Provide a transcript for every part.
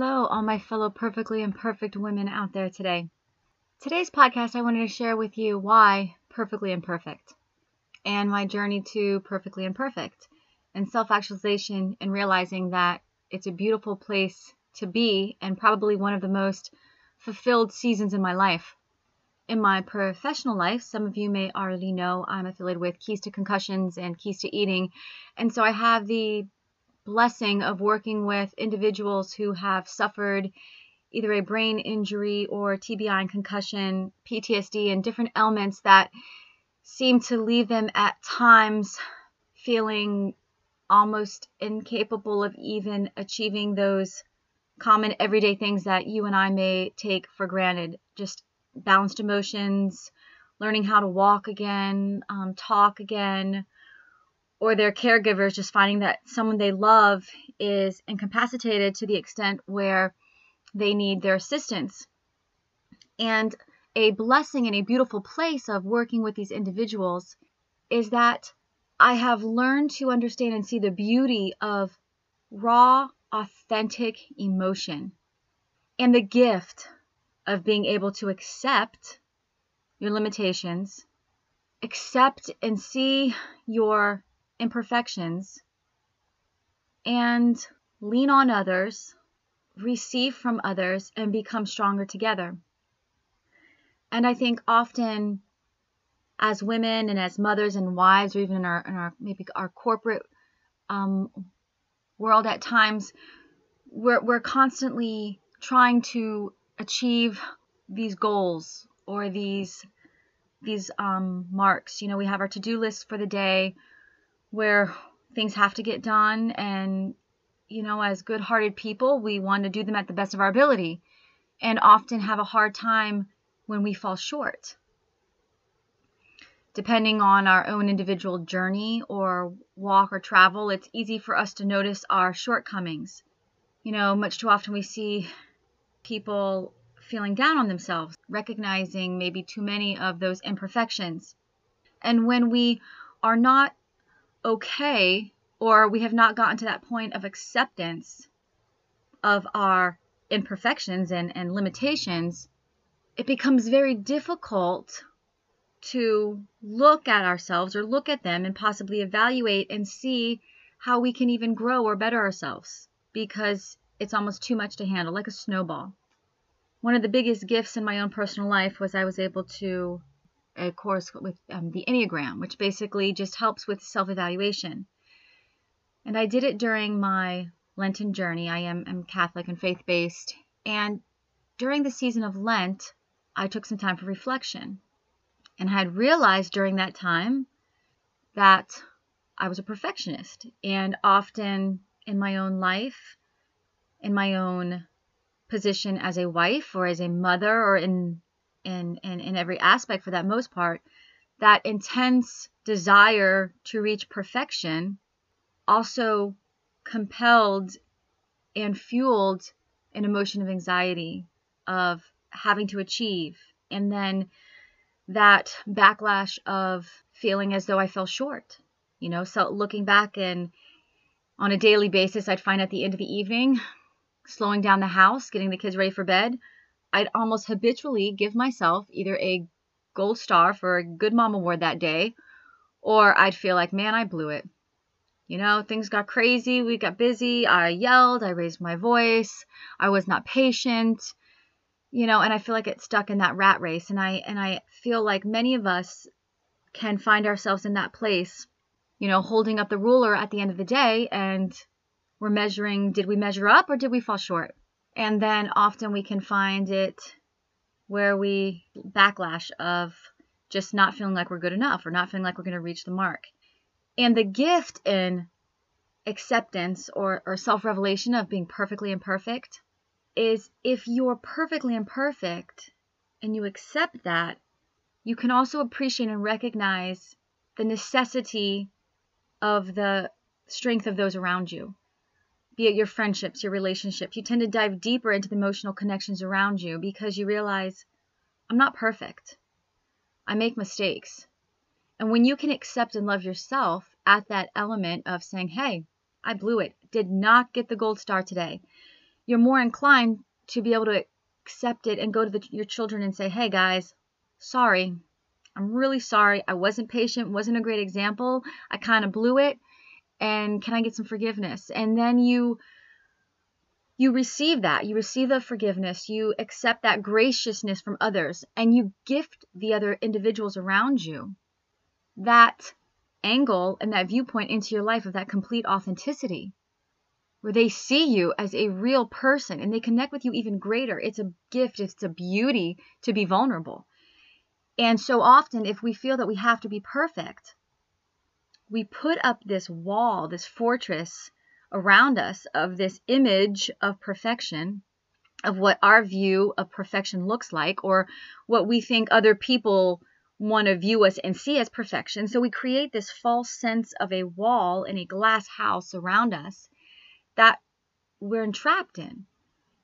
Hello, all my fellow perfectly imperfect women out there today. Today's podcast, I wanted to share with you why perfectly imperfect and my journey to perfectly imperfect and self-actualization and realizing that it's a beautiful place to be and probably one of the most fulfilled seasons in my life. In my professional life, some of you may already know I'm affiliated with Keys to Concussions and Keys to Eating, and so I have the blessing of working with individuals who have suffered either a brain injury or TBI and concussion, PTSD, and different elements that seem to leave them at times feeling almost incapable of even achieving those common everyday things that you and I may take for granted. Just balanced emotions, learning how to walk again, talk again, or their caregivers just finding that someone they love is incapacitated to the extent where they need their assistance. And a blessing and a beautiful place of working with these individuals is that I have learned to understand and see the beauty of raw, authentic emotion and the gift of being able to accept your limitations, accept and see your imperfections, and lean on others, receive from others, and become stronger together. And I think often as women and as mothers and wives, or even in our corporate world at times, we're constantly trying to achieve these goals or these marks. You know, we have our to-do list for the day where things have to get done, and you know, as good-hearted people, we want to do them at the best of our ability and often have a hard time when we fall short. Depending on our own individual journey or walk or travel, it's easy for us to notice our shortcomings. You know, much too often we see people feeling down on themselves, recognizing maybe too many of those imperfections. And when we are not okay, or we have not gotten to that point of acceptance of our imperfections and limitations, it becomes very difficult to look at ourselves or look at them and possibly evaluate and see how we can even grow or better ourselves, because it's almost too much to handle, like a snowball. One of the biggest gifts in my own personal life was I was able to a course with the Enneagram, which basically just helps with self-evaluation. And I did it during my Lenten journey. I'm Catholic and faith-based. And during the season of Lent, I took some time for reflection. And I had realized during that time that I was a perfectionist. And often in my own life, in my own position as a wife or as a mother, or in every aspect for that most part, that intense desire to reach perfection also compelled and fueled an emotion of anxiety, of having to achieve, and then that backlash of feeling as though I fell short. You know, so looking back, and on a daily basis, I'd find at the end of the evening, slowing down the house, getting the kids ready for bed, I'd almost habitually give myself either a gold star for a good mom award that day, or I'd feel like, man, I blew it. You know, things got crazy. We got busy. I yelled. I raised my voice. I was not patient, you know, and I feel like it stuck in that rat race. And I feel like many of us can find ourselves in that place, you know, holding up the ruler at the end of the day, and we're measuring, did we measure up or did we fall short? And then often we can find it where we backlash of just not feeling like we're good enough or not feeling like we're going to reach the mark. And the gift in acceptance or self-revelation of being perfectly imperfect is, if you're perfectly imperfect and you accept that, you can also appreciate and recognize the necessity of the strength of those around you. Be it your friendships, your relationships, you tend to dive deeper into the emotional connections around you because you realize, I'm not perfect. I make mistakes. And when you can accept and love yourself at that element of saying, hey, I blew it, did not get the gold star today. you're more inclined to be able to accept it and go to your children and say, hey guys, sorry, I'm really sorry. I wasn't patient, wasn't a great example. I kind of blew it. And can I get some forgiveness? And then you receive that. You receive the forgiveness. You accept that graciousness from others, and you gift the other individuals around you that angle and that viewpoint into your life of that complete authenticity, where they see you as a real person and they connect with you even greater. It's a gift. It's a beauty to be vulnerable. And so often, if we feel that we have to be perfect, we put up this wall, this fortress around us of this image of perfection, of what our view of perfection looks like, or what we think other people want to view us and see as perfection. So we create this false sense of a wall and a glass house around us that we're entrapped in.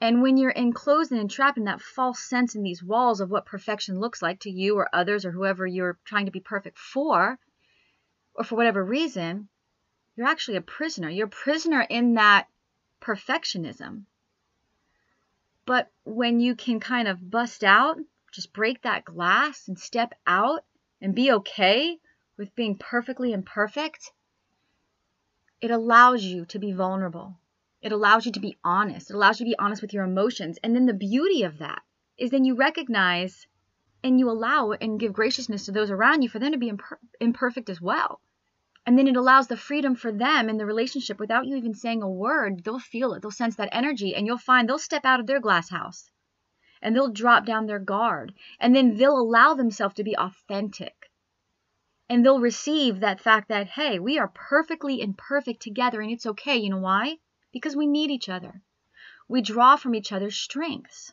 And when you're enclosed and entrapped in that false sense in these walls of what perfection looks like to you or others or whoever you're trying to be perfect for, or for whatever reason, you're actually a prisoner. You're a prisoner in that perfectionism. But when you can kind of bust out, just break that glass and step out and be okay with being perfectly imperfect, it allows you to be vulnerable. It allows you to be honest. It allows you to be honest with your emotions. And then the beauty of that is then you recognize and you allow and give graciousness to those around you for them to be imperfect as well. And then it allows the freedom for them in the relationship without you even saying a word. They'll feel it. They'll sense that energy, and you'll find they'll step out of their glass house and they'll drop down their guard, and then they'll allow themselves to be authentic, and they'll receive that fact that, hey, we are perfectly imperfect together, and it's okay. You know why? Because we need each other. We draw from each other's strengths.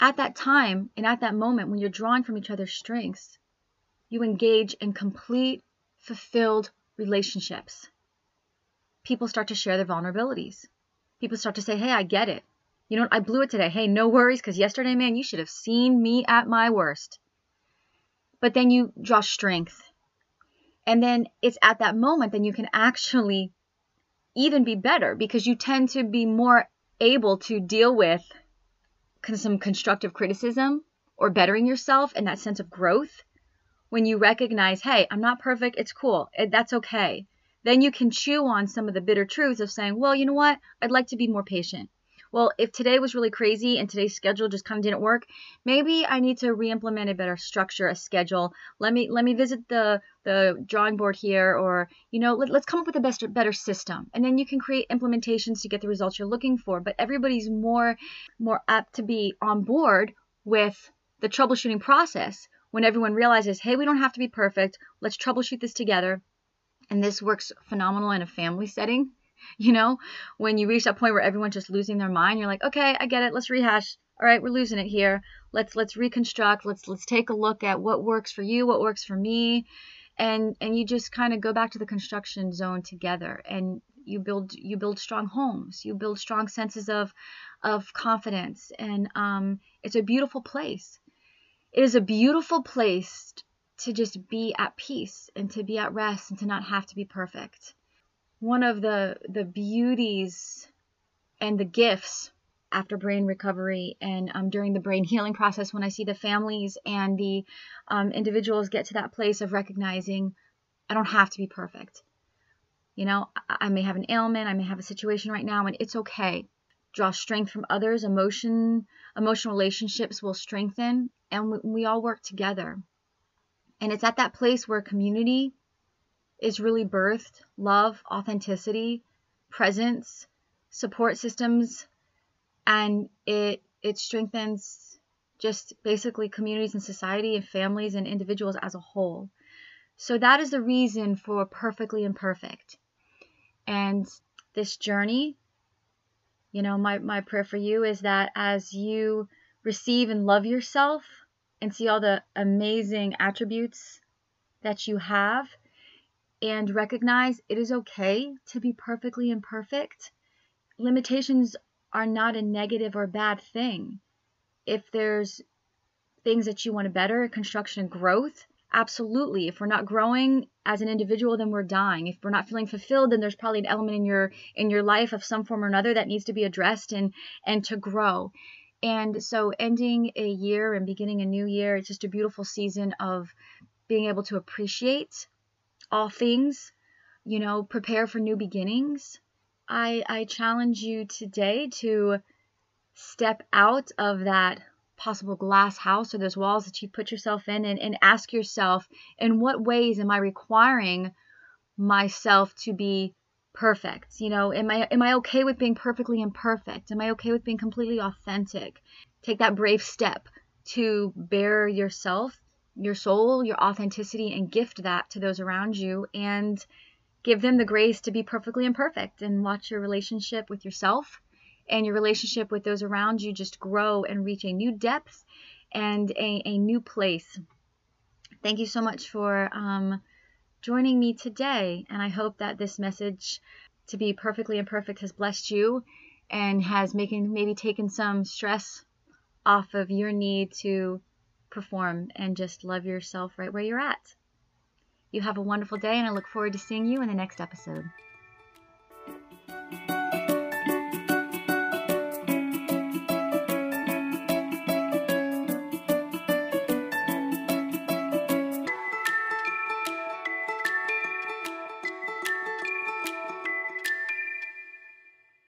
At that time and at that moment when you're drawing from each other's strengths, you engage in complete, fulfilled relationships. People start to share their vulnerabilities. People start to say, hey, I get it. You know, I blew it today. Hey, no worries, because yesterday, man, you should have seen me at my worst. But then you draw strength. And then it's at that moment then you can actually even be better, because you tend to be more able to deal with some constructive criticism or bettering yourself and that sense of growth. When you recognize, hey, I'm not perfect, it's cool, that's okay. Then you can chew on some of the bitter truths of saying, well, you know what? I'd like to be more patient. Well, if today was really crazy and today's schedule just kind of didn't work, maybe I need to re-implement a better structure, a schedule. Let me visit the drawing board here, or, you know, let's come up with a better system. And then you can create implementations to get the results you're looking for. But everybody's more apt to be on board with the troubleshooting process when everyone realizes, hey, we don't have to be perfect. Let's troubleshoot this together. And this works phenomenal in a family setting. You know, when you reach that point where everyone's just losing their mind, you're like, okay, I get it. Let's rehash. All right, we're losing it here. Let's reconstruct. Let's take a look at what works for you, what works for me. And you just kind of go back to the construction zone together, and you build strong homes. You build strong senses of confidence. And it's a beautiful place. It is a beautiful place to just be at peace and to be at rest and to not have to be perfect. One of the beauties and the gifts after brain recovery and during the brain healing process, when I see the families and the individuals get to that place of recognizing, I don't have to be perfect. You know, I may have an ailment, I may have a situation right now, and it's okay. Draw strength from others. Emotional relationships will strengthen, and we all work together. And it's at that place where community is really birthed, love, authenticity, presence, support systems, and it strengthens just basically communities and society and families and individuals as a whole. So that is the reason for perfectly imperfect. And this journey, you know, my prayer for you is that as you receive and love yourself and see all the amazing attributes that you have, and recognize it is okay to be perfectly imperfect. Limitations are not a negative or bad thing. If there's things that you want to better, construction and growth, Absolutely. If we're not growing as an individual, then we're dying. If we're not feeling fulfilled, then there's probably an element in your life of some form or another that needs to be addressed and to grow. And so ending a year and beginning a new year, it's just a beautiful season of being able to appreciate all things, you know, prepare for new beginnings. I challenge you today to step out of that possible glass house or those walls that you put yourself in and ask yourself, in what ways am I requiring myself to be perfect? You know, am I okay with being perfectly imperfect? Am I okay with being completely authentic? Take that brave step to bear yourself, your soul, your authenticity, and gift that to those around you, and give them the grace to be perfectly imperfect, and watch your relationship with yourself and your relationship with those around you just grow and reach a new depth and a new place. Thank you so much for joining me today. And I hope that this message, to be perfectly imperfect, has blessed you and has maybe taken some stress off of your need to perform and just love yourself right where you're at. You have a wonderful day, and I look forward to seeing you in the next episode.